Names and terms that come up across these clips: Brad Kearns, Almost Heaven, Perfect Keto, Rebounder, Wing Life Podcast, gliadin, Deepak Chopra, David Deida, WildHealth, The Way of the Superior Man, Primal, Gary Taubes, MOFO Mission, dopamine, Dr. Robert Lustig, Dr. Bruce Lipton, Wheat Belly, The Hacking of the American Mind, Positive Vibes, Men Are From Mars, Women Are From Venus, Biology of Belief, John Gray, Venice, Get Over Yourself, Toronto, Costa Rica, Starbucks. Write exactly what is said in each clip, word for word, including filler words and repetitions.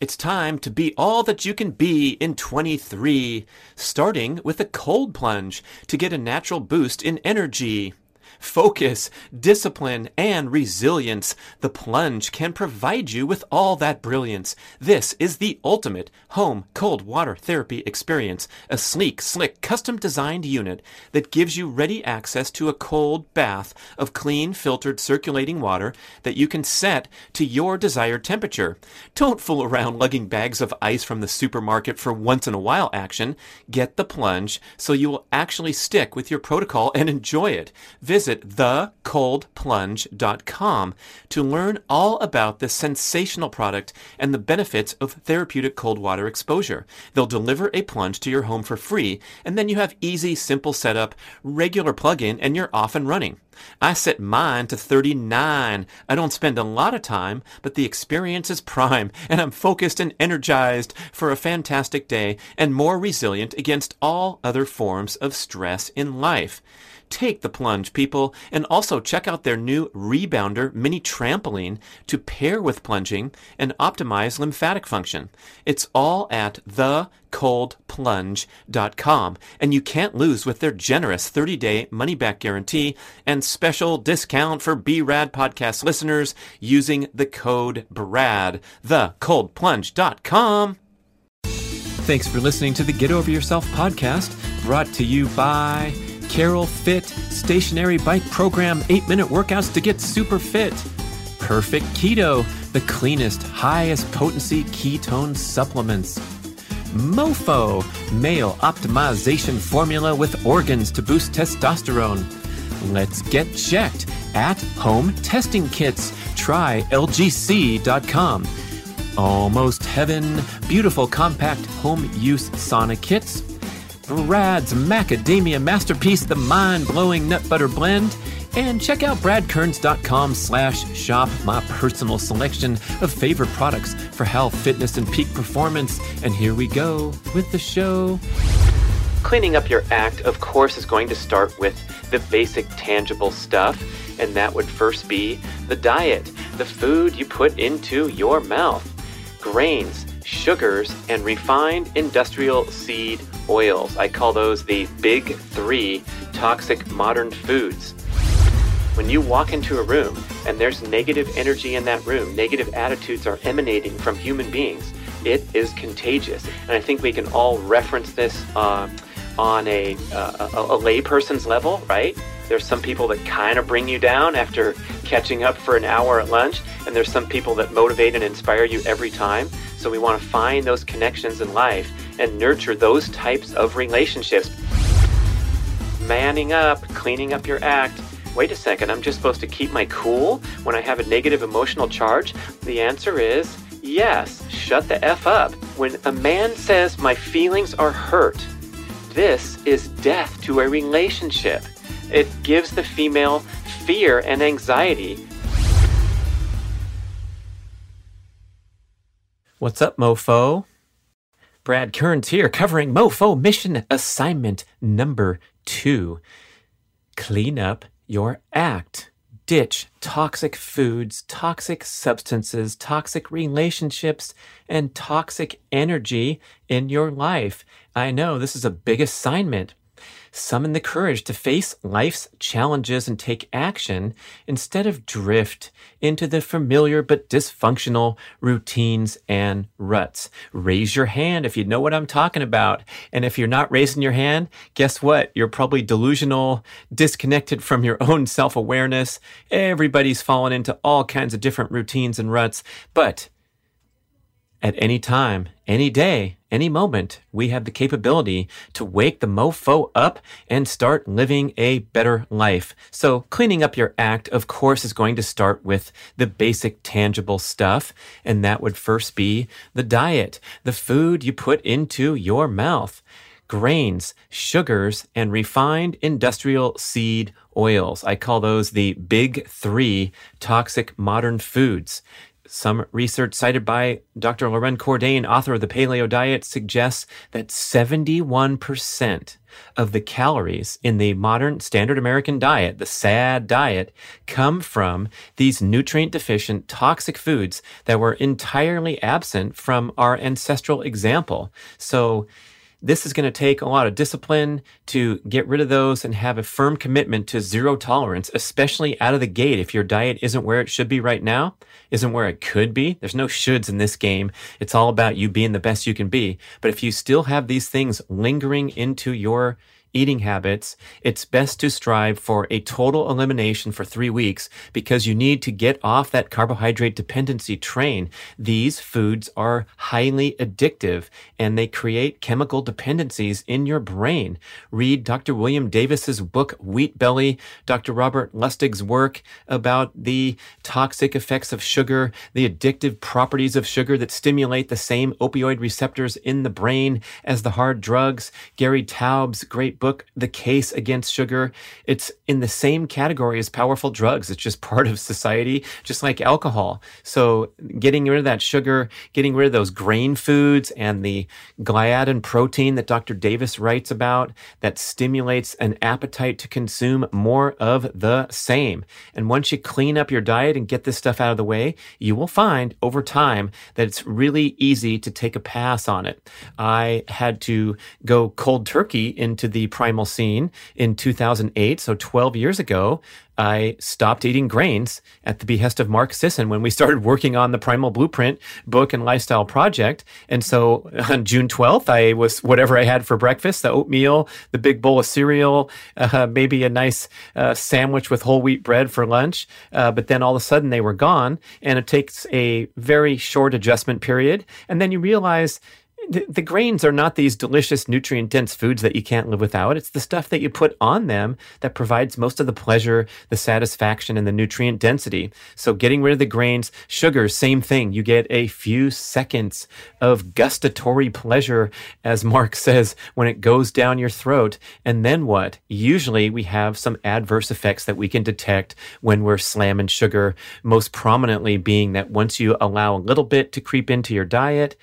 It's time to be all that you can be in twenty-three, starting with a cold plunge to get a natural boost in energy, focus, discipline, and resilience. The plunge can provide you with all that brilliance. This is the ultimate home cold water therapy experience, a sleek, slick, custom-designed unit that gives you ready access to a cold bath of clean, filtered, circulating water that you can set to your desired temperature. Don't fool around lugging bags of ice from the supermarket for once-in-a-while action. Get the plunge so you will actually stick with your protocol and enjoy it. Visit Visit the cold plunge dot com to learn all about this sensational product and the benefits of therapeutic cold water exposure. They'll deliver a plunge to your home for free, and then you have easy, simple setup, regular plug-in, and you're off and running. I set mine to thirty-nine. I don't spend a lot of time, but the experience is prime, and I'm focused and energized for a fantastic day and more resilient against all other forms of stress in life. Take the plunge, people, and also check out their new Rebounder mini trampoline to pair with plunging and optimize lymphatic function. It's all at the cold plunge dot com, and you can't lose with their generous thirty-day money-back guarantee and special discount for B R A D podcast listeners using the code B R A D, the cold plunge dot com. Thanks for listening to the Get Over Yourself podcast, brought to you by Carol Fit, stationary bike program, eight-minute workouts to get super fit. Perfect Keto, the cleanest, highest potency ketone supplements. MOFO, male optimization formula with organs to boost testosterone. Let's get checked at Home Testing Kits. Try L G C dot com. Almost Heaven, beautiful compact home use sauna kits. Brad's macadamia masterpiece, the mind-blowing nut butter blend, and check out bradkearns.com slash shop, my personal selection of favorite products for health, fitness, and peak performance. And here we go with the show. Cleaning up your act, of course, is going to start with the basic tangible stuff, and that would first be the diet, the food you put into your mouth, grains, sugars, and refined industrial seed oils. I call those the big three toxic modern foods. When you walk into a room and there's negative energy in that room, negative attitudes are emanating from human beings, it is contagious. And I think we can all reference this uh, on a, uh, a, a layperson's level, right? There's some people that kind of bring you down after catching up for an hour at lunch, and there's some people that motivate and inspire you every time. So we want to find those connections in life and nurture those types of relationships. Manning up, cleaning up your act. Wait a second, I'm just supposed to keep my cool when I have a negative emotional charge? The answer is yes. Shut the F up. When a man says, "My feelings are hurt," this is death to a relationship. It gives the female fear and anxiety. What's up, Mofo? Brad Kearns here, covering MOFO Mission Assignment Number Two. Clean up your act. Ditch toxic foods, toxic substances, toxic relationships, and toxic energy in your life. I know this is a big assignment. Summon the courage to face life's challenges and take action instead of drift into the familiar but dysfunctional routines and ruts. Raise your hand if you know what I'm talking about. And if you're not raising your hand, guess what? You're probably delusional, disconnected from your own self-awareness. Everybody's fallen into all kinds of different routines and ruts. But at any time, any day, any moment, we have the capability to wake the mofo up and start living a better life. So cleaning up your act, of course, is going to start with the basic tangible stuff. And that would first be the diet, the food you put into your mouth, grains, sugars, and refined industrial seed oils. I call those the big three toxic modern foods. Some research cited by Doctor Loren Cordain, author of The Paleo Diet, suggests that seventy-one percent of the calories in the modern standard American diet, the SAD diet, come from these nutrient-deficient toxic foods that were entirely absent from our ancestral example. So this is going to take a lot of discipline to get rid of those and have a firm commitment to zero tolerance, especially out of the gate. If your diet isn't where it should be right now, isn't where it could be, there's no shoulds in this game. It's all about you being the best you can be. But if you still have these things lingering into your eating habits, it's best to strive for a total elimination for three weeks because you need to get off that carbohydrate dependency train. These foods are highly addictive and they create chemical dependencies in your brain. Read Doctor William Davis's book, Wheat Belly, Doctor Robert Lustig's work about the toxic effects of sugar, the addictive properties of sugar that stimulate the same opioid receptors in the brain as the hard drugs. Gary Taubes, great book, The Case Against Sugar. It's in the same category as powerful drugs. It's just part of society, just like alcohol. So getting rid of that sugar, getting rid of those grain foods and the gliadin protein that Doctor Davis writes about that stimulates an appetite to consume more of the same. And once you clean up your diet and get this stuff out of the way, you will find over time that it's really easy to take a pass on it. I had to go cold turkey into the the primal scene in two thousand eight, so twelve years ago, I stopped eating grains at the behest of Mark Sisson when we started working on the Primal Blueprint book and lifestyle project. And so on June twelfth, I was whatever I had for breakfast, the oatmeal, the big bowl of cereal, uh, maybe a nice uh, sandwich with whole wheat bread for lunch. Uh, but then all of a sudden they were gone. And it takes a very short adjustment period. And then you realize The, the grains are not these delicious, nutrient-dense foods that you can't live without. It's the stuff that you put on them that provides most of the pleasure, the satisfaction, and the nutrient density. So getting rid of the grains, sugar, same thing. You get a few seconds of gustatory pleasure, as Mark says, when it goes down your throat. And then what? Usually we have some adverse effects that we can detect when we're slamming sugar, most prominently being that once you allow a little bit to creep into your diet,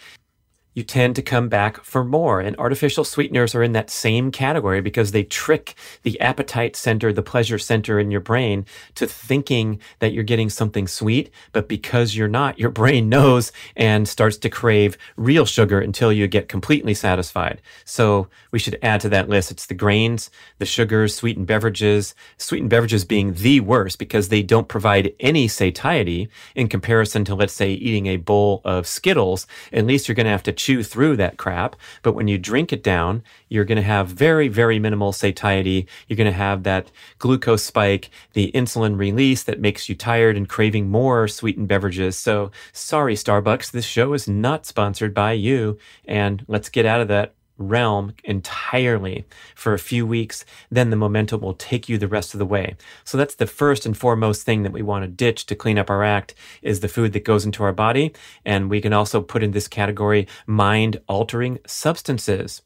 you tend to come back for more. And artificial sweeteners are in that same category because they trick the appetite center, the pleasure center in your brain to thinking that you're getting something sweet, but because you're not, your brain knows and starts to crave real sugar until you get completely satisfied. So we should add to that list. It's the grains, the sugars, sweetened beverages, sweetened beverages being the worst because they don't provide any satiety in comparison to, let's say, eating a bowl of Skittles. At least you're going to have to chew through that crap. But when you drink it down, you're going to have very, very minimal satiety. You're going to have that glucose spike, the insulin release that makes you tired and craving more sweetened beverages. So sorry, Starbucks, this show is not sponsored by you. And let's get out of that realm entirely for a few weeks, then the momentum will take you the rest of the way. So that's the first and foremost thing that we want to ditch to clean up our act is the food that goes into our body. And we can also put in this category mind-altering substances.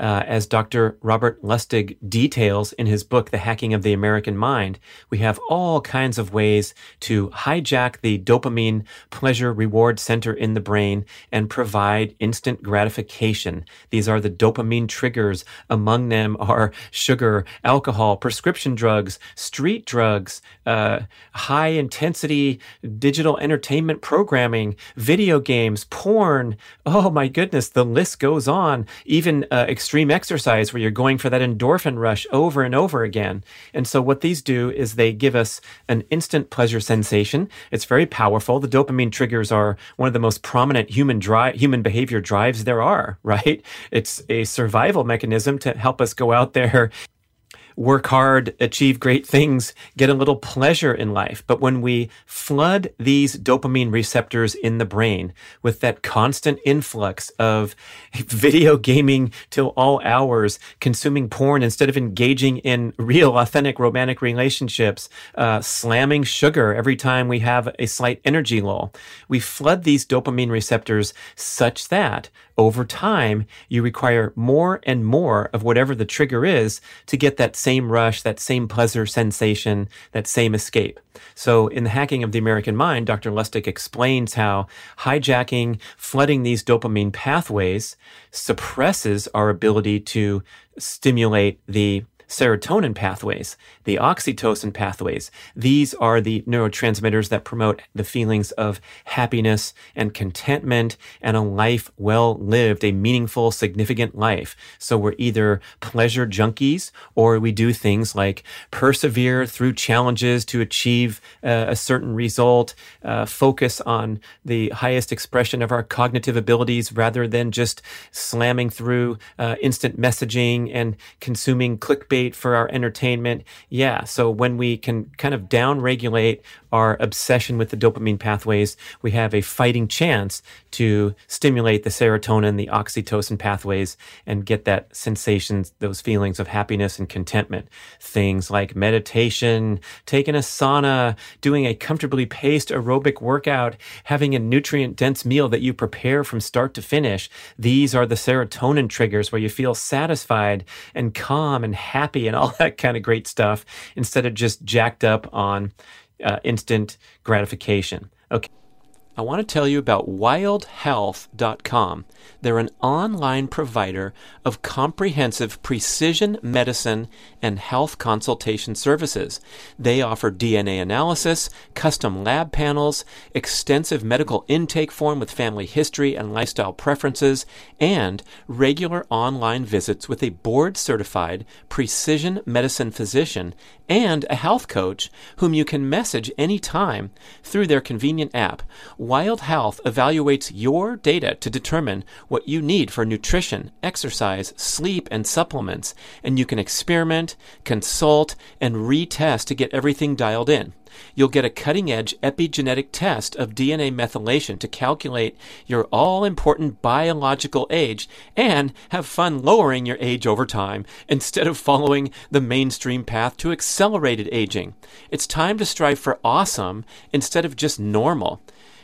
Uh, as Doctor Robert Lustig details in his book, The Hacking of the American Mind, we have all kinds of ways to hijack the dopamine pleasure reward center in the brain and provide instant gratification. These are the dopamine triggers. Among them are sugar, alcohol, prescription drugs, street drugs, uh, high-intensity digital entertainment programming, video games, porn. Oh my goodness, the list goes on. Even uh, extreme exercise where you're going for that endorphin rush over and over again. And so what these do is they give us an instant pleasure sensation. It's very powerful. The dopamine triggers are one of the most prominent human dri- human behavior drives there are, right? It's a survival mechanism to help us go out there, work hard, achieve great things, get a little pleasure in life. But when we flood these dopamine receptors in the brain with that constant influx of video gaming till all hours, consuming porn instead of engaging in real, authentic, romantic relationships, uh, slamming sugar every time we have a slight energy lull, we flood these dopamine receptors such that over time, you require more and more of whatever the trigger is to get that same rush, that same pleasure sensation, that same escape. So in The Hacking of the American Mind, Doctor Lustig explains how hijacking, flooding these dopamine pathways suppresses our ability to stimulate the serotonin pathways, the oxytocin pathways. These are the neurotransmitters that promote the feelings of happiness and contentment and a life well lived, a meaningful, significant life. So we're either pleasure junkies or we do things like persevere through challenges to achieve uh, a certain result, uh, focus on the highest expression of our cognitive abilities rather than just slamming through uh, instant messaging and consuming clickbait for our entertainment. Yeah, so when we can kind of downregulate our obsession with the dopamine pathways, we have a fighting chance to stimulate the serotonin, the oxytocin pathways, and get that sensation, those feelings of happiness and contentment. Things like meditation, taking a sauna, doing a comfortably paced aerobic workout, having a nutrient-dense meal that you prepare from start to finish. These are the serotonin triggers where you feel satisfied and calm and happy. happy and all that kind of great stuff instead of just jacked up on uh, instant gratification. Okay. I want to tell you about wild health dot com. They're an online provider of comprehensive precision medicine and health consultation services. They offer D N A analysis, custom lab panels, extensive medical intake form with family history and lifestyle preferences, and regular online visits with a board-certified precision medicine physician and a health coach whom you can message anytime through their convenient app. Wild Health evaluates your data to determine what you need for nutrition, exercise, sleep, and supplements, and you can experiment, consult, and retest to get everything dialed in. You'll get a cutting-edge epigenetic test of D N A methylation to calculate your all-important biological age and have fun lowering your age over time instead of following the mainstream path to accelerated aging. It's time to strive for awesome instead of just normal.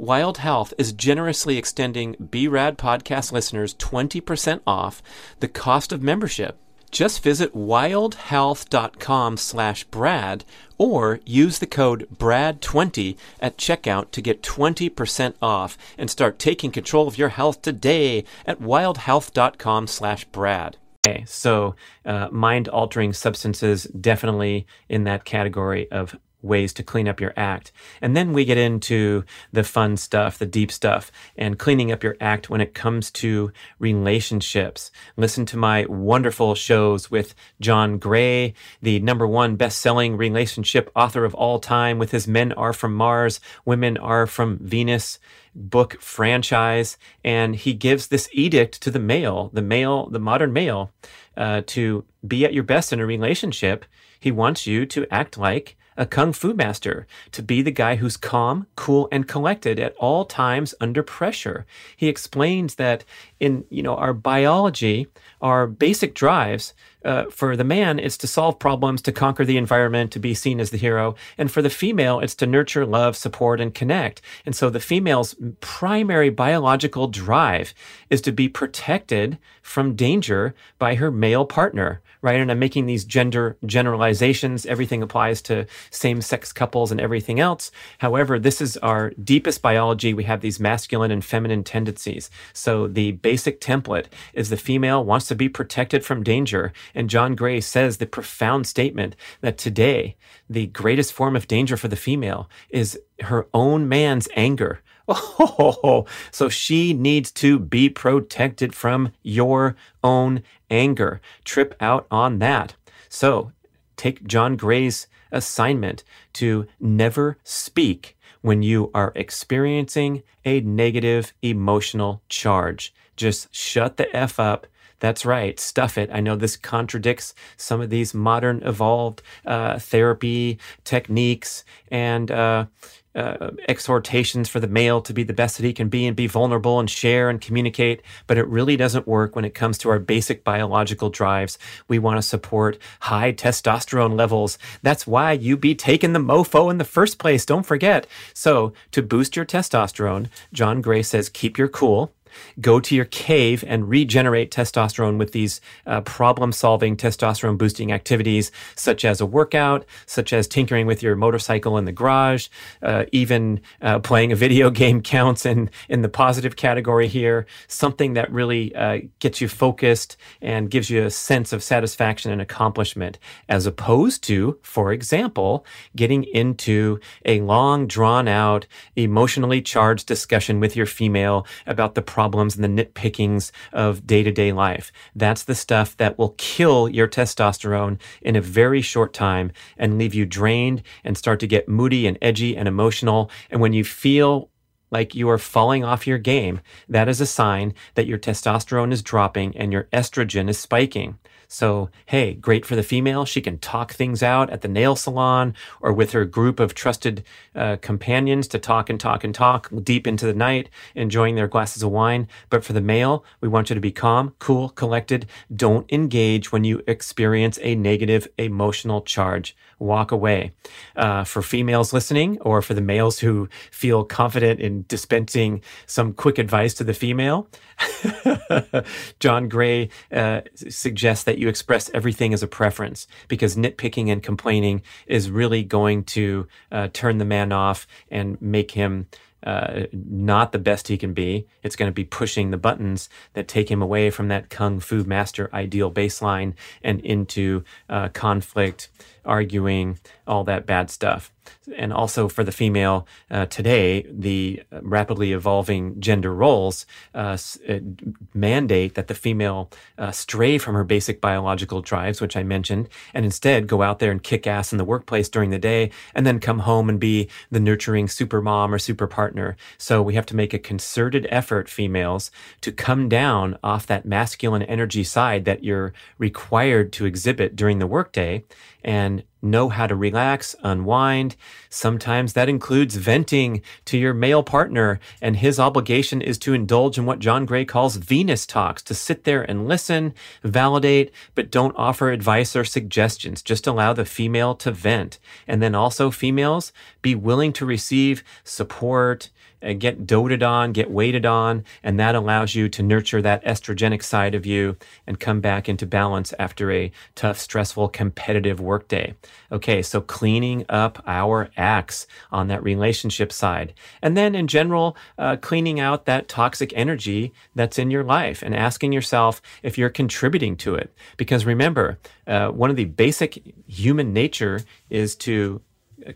Wild Health is generously extending B R A D podcast listeners twenty percent off the cost of membership. Just visit wild health dot com slash brad or use the code brad twenty at checkout to get twenty percent off and start taking control of your health today at wild health dot com slash brad. Okay, so uh, mind-altering substances definitely in that category of ways to clean up your act. And then we get into the fun stuff, the deep stuff, and cleaning up your act when it comes to relationships. Listen to my wonderful shows with John Gray, the number one best-selling relationship author of all time with his Men Are From Mars, Women Are From Venus book franchise, and he gives this edict to the male, the male, the modern male, uh, to be at your best in a relationship. He wants you to act like a kung fu master, to be the guy who's calm, cool, and collected at all times under pressure. He explains that in, you know, our biology, our basic drives, Uh, for the man, it's to solve problems, to conquer the environment, to be seen as the hero. And for the female, it's to nurture, love, support, and connect. And so the female's primary biological drive is to be protected from danger by her male partner, right? And I'm making these gender generalizations. Everything applies to same-sex couples and everything else. However, this is our deepest biology. We have these masculine and feminine tendencies. So the basic template is the female wants to be protected from danger. And John Gray says the profound statement that today, the greatest form of danger for the female is her own man's anger. Oh, so she needs to be protected from your own anger. Trip out on that. So take John Gray's assignment to never speak when you are experiencing a negative emotional charge. Just shut the F up. That's right. Stuff it. I know this contradicts some of these modern evolved uh, therapy techniques and uh, uh, exhortations for the male to be the best that he can be and be vulnerable and share and communicate. But it really doesn't work when it comes to our basic biological drives. We want to support high testosterone levels. That's why you be taking the mofo in the first place. Don't forget. So to boost your testosterone, John Gray says, keep your cool. Go to your cave and regenerate testosterone with these uh, problem-solving, testosterone-boosting activities, such as a workout, such as tinkering with your motorcycle in the garage, uh, even uh, playing a video game counts in, in the positive category here, something that really uh, gets you focused and gives you a sense of satisfaction and accomplishment, as opposed to, for example, getting into a long, drawn-out, emotionally charged discussion with your female about the problems and the nitpickings of day-to-day life. That's the stuff that will kill your testosterone in a very short time and leave you drained and start to get moody and edgy and emotional. And when you feel like you are falling off your game, that is a sign that your testosterone is dropping and your estrogen is spiking. So, hey, great for the female. She can talk things out at the nail salon or with her group of trusted uh, companions to talk and talk and talk deep into the night, enjoying their glasses of wine. But for the male, we want you to be calm, cool, collected. Don't engage when you experience a negative emotional charge. Walk away. Uh, for females listening, or for the males who feel confident in dispensing some quick advice to the female, John Gray uh, suggests that you express everything as a preference, because nitpicking and complaining is really going to uh, turn the man off and make him uh, not the best he can be. It's going to be pushing the buttons that take him away from that Kung Fu master ideal baseline and into uh, conflict, arguing, all that bad stuff. And also for the female uh, today, the rapidly evolving gender roles uh, s- mandate that the female uh, stray from her basic biological drives, which I mentioned, and instead go out there and kick ass in the workplace during the day and then come home and be the nurturing super mom or super partner. So we have to make a concerted effort, females, to come down off that masculine energy side that you're required to exhibit during the workday and know how to relax, unwind. Sometimes that includes venting to your male partner, and his obligation is to indulge in what John Gray calls Venus talks, to sit there and listen, validate, but don't offer advice or suggestions. Just allow the female to vent. And then also, females, be willing to receive support, and get doted on, get waited on, and that allows you to nurture that estrogenic side of you and come back into balance after a tough, stressful, competitive workday. Okay, so cleaning up our acts on that relationship side. And then in general, uh, cleaning out that toxic energy that's in your life and asking yourself if you're contributing to it. Because remember, uh, one of the basic human nature is to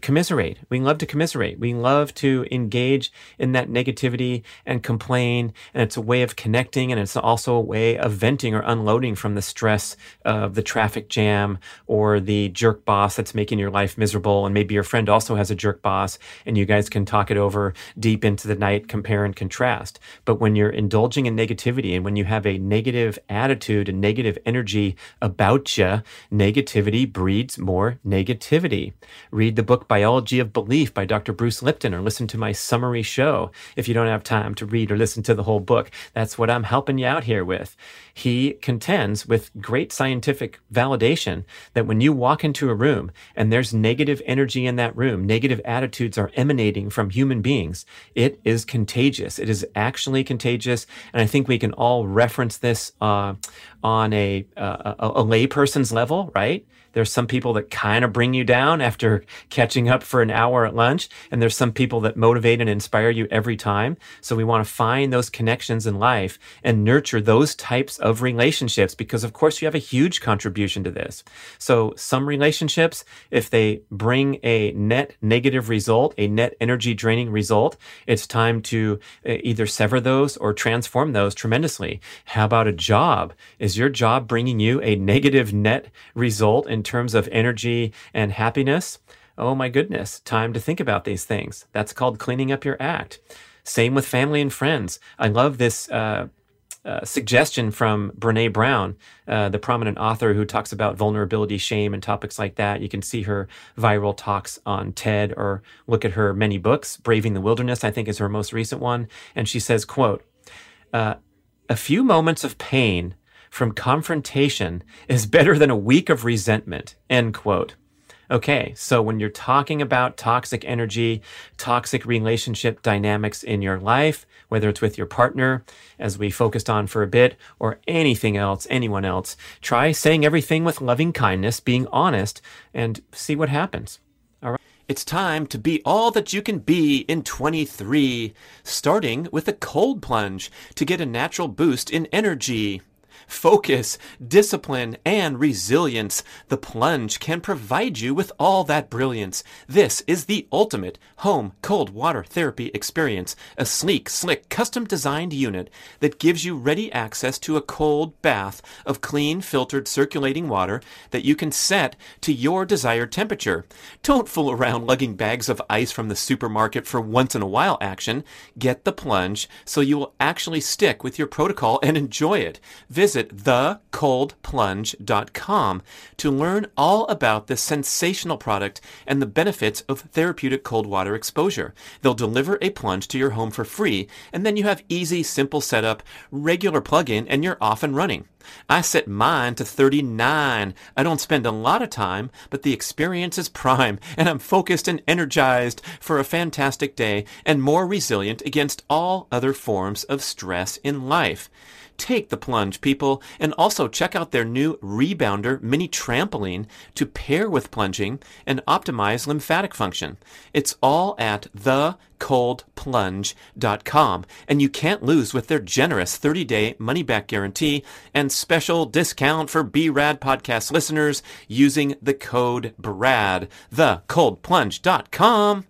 commiserate. We love to commiserate. We love to engage in that negativity and complain. And it's a way of connecting, and it's also a way of venting or unloading from the stress of the traffic jam or the jerk boss that's making your life miserable. And maybe your friend also has a jerk boss, and you guys can talk it over deep into the night, compare and contrast. But when you're indulging in negativity, and when you have a negative attitude and negative energy about you, negativity breeds more negativity. Read the book Book, Biology of Belief by Doctor Bruce Lipton, or listen to my summary show if you don't have time to read or listen to the whole book. That's what I'm helping you out here with. He contends with great scientific validation that when you walk into a room and there's negative energy in that room, negative attitudes are emanating from human beings, it is contagious. It is actually contagious. And I think we can all reference this uh, on a, uh, a, a layperson's level, right? There's some people that kind of bring you down after catching up for an hour at lunch, and there's some people that motivate and inspire you every time. So we want to find those connections in life and nurture those types of relationships, because of course you have a huge contribution to this. So some relationships, if they bring a net negative result, a net energy draining result, it's time to either sever those or transform those tremendously. How about a job? Is your job bringing you a negative net result in terms of energy and happiness? Oh my goodness, time to think about these things. That's called cleaning up your act. Same with family and friends. I love this uh, uh, suggestion from Brené Brown, uh, the prominent author who talks about vulnerability, shame, and topics like that. You can see her viral talks on TED or look at her many books. Braving the Wilderness, I think, is her most recent one. And she says, quote, uh, a few moments of pain from confrontation is better than a week of resentment, end quote. Okay, so when you're talking about toxic energy, toxic relationship dynamics in your life, whether it's with your partner, as we focused on for a bit, or anything else, anyone else, try saying everything with loving kindness, being honest, and see what happens. All right. It's time to be all that you can be in twenty-three, starting with a cold plunge to get a natural boost in energy, focus, discipline, and resilience. The plunge can provide you with all that brilliance. This is the ultimate home cold water therapy experience, a sleek, slick, custom-designed unit that gives you ready access to a cold bath of clean, filtered, circulating water that you can set to your desired temperature. Don't fool around lugging bags of ice from the supermarket for once-in-a-while action. Get the plunge so you will actually stick with your protocol and enjoy it. Visit Visit the cold plunge dot com to learn all about this sensational product and the benefits of therapeutic cold water exposure. They'll deliver a plunge to your home for free, and then you have easy, simple setup, regular plug-in, and you're off and running. I set mine to thirty-nine. I don't spend a lot of time, but the experience is prime, and I'm focused and energized for a fantastic day and more resilient against all other forms of stress in life. Take the plunge, people, and also check out their new Rebounder mini trampoline to pair with plunging and optimize lymphatic function. It's all at the cold plunge dot com, and you can't lose with their generous thirty-day money-back guarantee and special discount for B R A D podcast listeners using the code BRAD, the cold plunge dot com.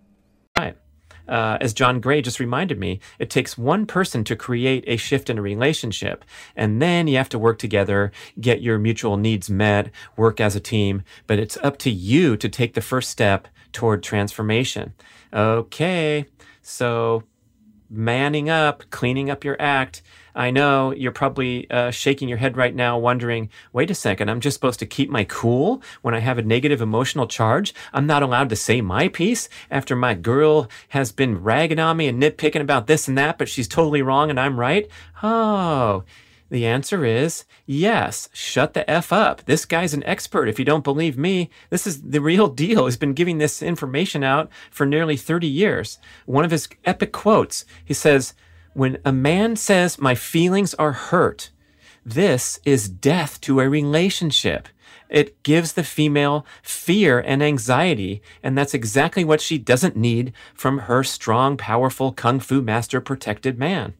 All right. Uh, as John Gray just reminded me, it takes one person to create a shift in a relationship. And then you have to work together, get your mutual needs met, work as a team. But it's up to you to take the first step toward transformation. Okay, so manning up, cleaning up your act. I know you're probably uh, shaking your head right now wondering, wait a second, I'm just supposed to keep my cool when I have a negative emotional charge? I'm not allowed to say my piece after my girl has been ragging on me and nitpicking about this and that, but she's totally wrong and I'm right? Oh, the answer is yes. Shut the F up. This guy's an expert. If you don't believe me, this is the real deal. He's been giving this information out for nearly thirty years. One of his epic quotes, he says, when a man says, my feelings are hurt, this is death to a relationship. It gives the female fear and anxiety, and that's exactly what she doesn't need from her strong, powerful, kung fu master protected man.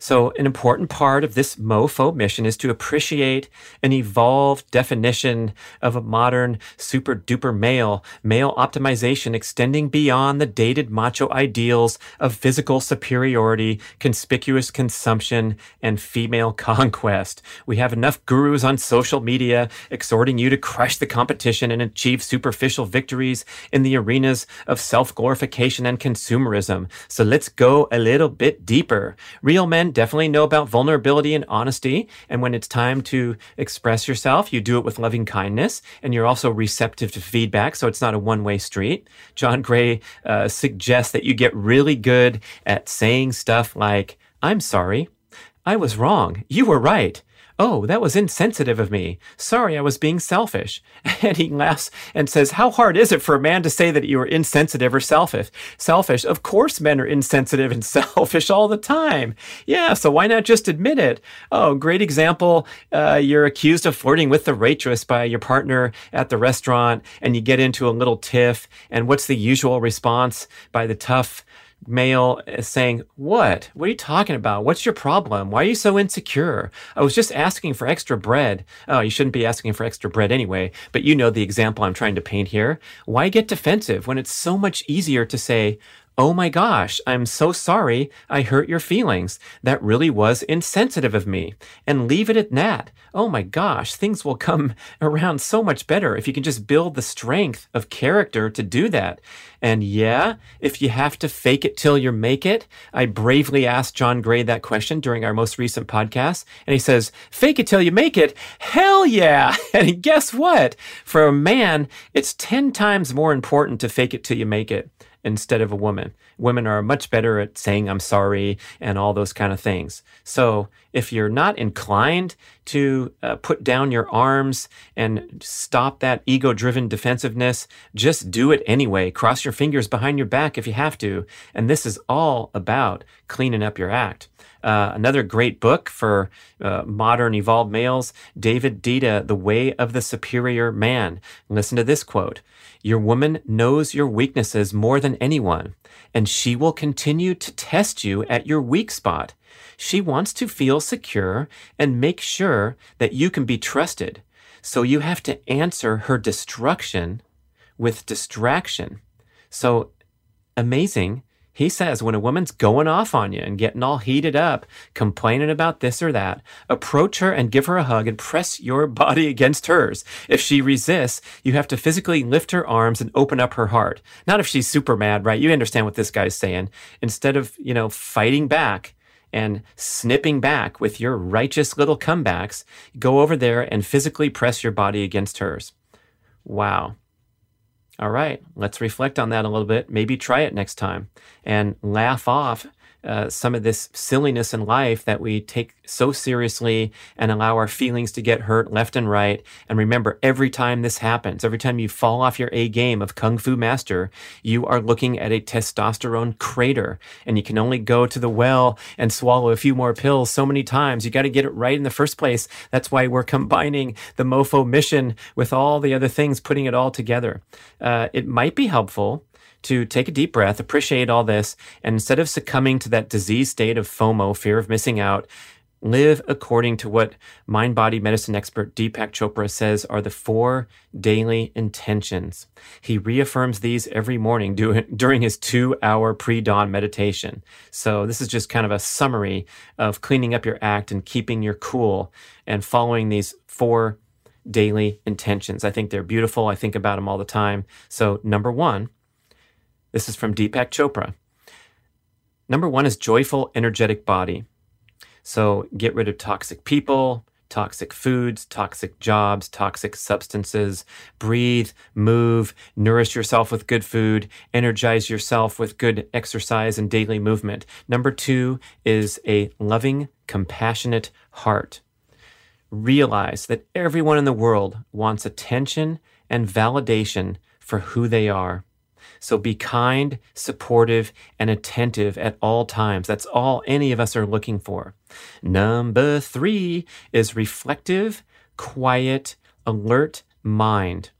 So an important part of this MOFO mission is to appreciate an evolved definition of a modern super-duper male, male optimization extending beyond the dated macho ideals of physical superiority, conspicuous consumption, and female conquest. We have enough gurus on social media exhorting you to crush the competition and achieve superficial victories in the arenas of self-glorification and consumerism. So let's go a little bit deeper. Real men definitely know about vulnerability and honesty, and when it's time to express yourself, you do it with loving kindness, and you're also receptive to feedback, so it's not a one-way street. John Gray uh, suggests that you get really good at saying stuff like, I'm sorry, I was wrong, you were right. Oh, that was insensitive of me. Sorry, I was being selfish. And he laughs and says, how hard is it for a man to say that you were insensitive or selfish? Selfish. Of course men are insensitive and selfish all the time. Yeah, so why not just admit it? Oh, great example. Uh, you're accused of flirting with the waitress by your partner at the restaurant, and you get into a little tiff. And what's the usual response by the tough male saying, what? What are you talking about? What's your problem? Why are you so insecure? I was just asking for extra bread. Oh, you shouldn't be asking for extra bread anyway, but you know the example I'm trying to paint here. Why get defensive when it's so much easier to say, oh my gosh, I'm so sorry I hurt your feelings. That really was insensitive of me. And leave it at that. Oh my gosh, things will come around so much better if you can just build the strength of character to do that. And yeah, if you have to fake it till you make it, I bravely asked John Gray that question during our most recent podcast. And he says, fake it till you make it. Hell yeah. And guess what? For a man, it's ten times more important to fake it till you make it instead of a woman. Women are much better at saying, I'm sorry, and all those kind of things. So if you're not inclined to uh, put down your arms and stop that ego-driven defensiveness, just do it anyway. Cross your fingers behind your back if you have to. And this is all about cleaning up your act. Uh, another great book for uh, modern evolved males, David Deida, The Way of the Superior Man. Listen to this quote. Your woman knows your weaknesses more than anyone, and she will continue to test you at your weak spot. She wants to feel secure and make sure that you can be trusted. So you have to answer her destruction with distraction. So amazing. He says, when a woman's going off on you and getting all heated up, complaining about this or that, approach her and give her a hug and press your body against hers. If she resists, you have to physically lift her arms and open up her heart. Not if she's super mad, right? You understand what this guy's saying. Instead of, you know, fighting back and snipping back with your righteous little comebacks, go over there and physically press your body against hers. Wow. All right, let's reflect on that a little bit. Maybe try it next time and laugh off uh, some of this silliness in life that we take so seriously and allow our feelings to get hurt left and right. And remember, every time this happens, every time you fall off your A game of Kung Fu Master, you are looking at a testosterone crater, and you can only go to the well and swallow a few more pills so many times. You got to get it right in the first place. That's why we're combining the MOFO mission with all the other things, putting it all together. Uh, it might be helpful to take a deep breath, appreciate all this, and instead of succumbing to that disease state of FOMO, fear of missing out, live according to what mind-body medicine expert Deepak Chopra says are the four daily intentions. He reaffirms these every morning during his two-hour pre-dawn meditation. So this is just kind of a summary of cleaning up your act and keeping your cool and following these four daily intentions. I think they're beautiful. I think about them all the time. So number one, this is from Deepak Chopra. Number one is joyful, energetic body. So get rid of toxic people, toxic foods, toxic jobs, toxic substances. Breathe, move, nourish yourself with good food, energize yourself with good exercise and daily movement. Number two is a loving, compassionate heart. Realize that everyone in the world wants attention and validation for who they are. So be kind, supportive, and attentive at all times. That's all any of us are looking for. Number three is reflective, quiet, alert mind.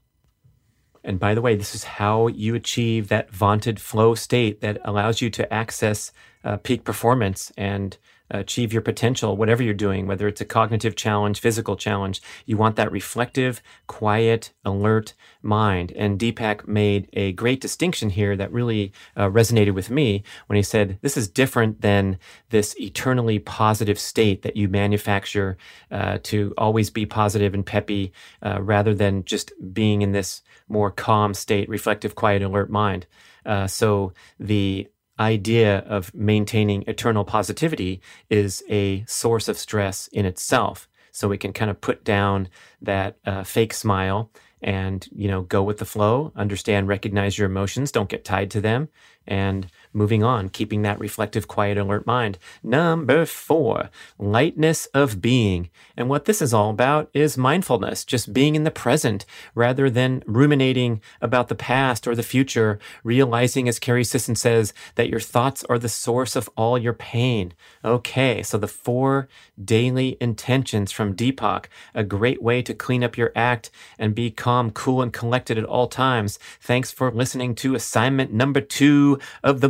And by the way, this is how you achieve that vaunted flow state that allows you to access uh, peak performance and achieve your potential, whatever you're doing, whether it's a cognitive challenge, physical challenge. You want that reflective, quiet, alert mind. And Deepak made a great distinction here that really uh, resonated with me when he said, this is different than this eternally positive state that you manufacture uh, to always be positive and peppy, uh, rather than just being in this more calm state, reflective, quiet, alert mind. Uh, so the idea of maintaining eternal positivity is a source of stress in itself. So we can kind of put down that uh, fake smile and, you know, go with the flow, understand, recognize your emotions, don't get tied to them, and moving on, keeping that reflective, quiet, alert mind. Number four, lightness of being. And what this is all about is mindfulness, just being in the present rather than ruminating about the past or the future, realizing, as Carrie Sisson says, that your thoughts are the source of all your pain. Okay, so the four daily intentions from Deepak, a great way to clean up your act and be calm, cool, and collected at all times. Thanks for listening to assignment number two of the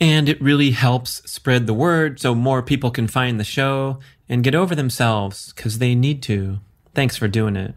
And it really helps spread the word so more people can find the show and get over themselves, because they need to. Thanks for doing it.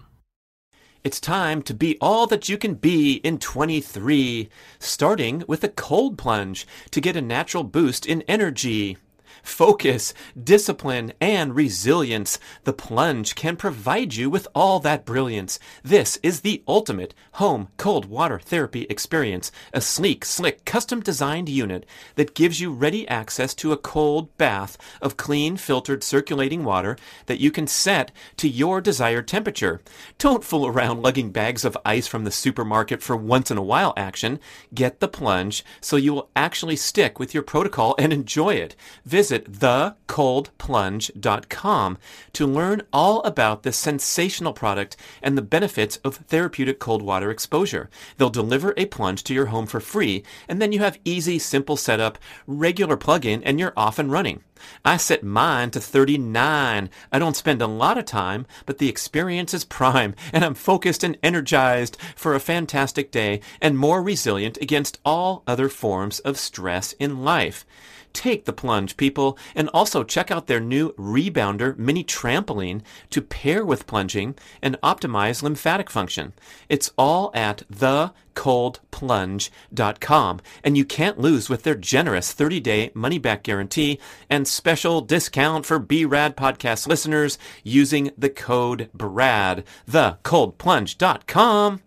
It's time to be all that you can be in twenty-three, starting with a cold plunge to get a natural boost in energy, focus, discipline, and resilience. The plunge can provide you with all that brilliance. This is the ultimate home cold water therapy experience, a sleek, slick, custom-designed unit that gives you ready access to a cold bath of clean, filtered, circulating water that you can set to your desired temperature. Don't fool around lugging bags of ice from the supermarket for once-in-a-while action. Get the plunge so you will actually stick with your protocol and enjoy it. Visit Visit the cold plunge dot com to learn all about this sensational product and the benefits of therapeutic cold water exposure. They'll deliver a plunge to your home for free, and then you have easy, simple setup, regular plug-in, and you're off and running. I set mine to thirty-nine. I don't spend a lot of time, but the experience is prime, and I'm focused and energized for a fantastic day and more resilient against all other forms of stress in life. Take the plunge, people, and also check out their new Rebounder mini trampoline to pair with plunging and optimize lymphatic function. It's all at the cold plunge dot com, and you can't lose with their generous thirty-day money-back guarantee and special discount for B R A D podcast listeners using the code BRAD. the cold plunge dot com.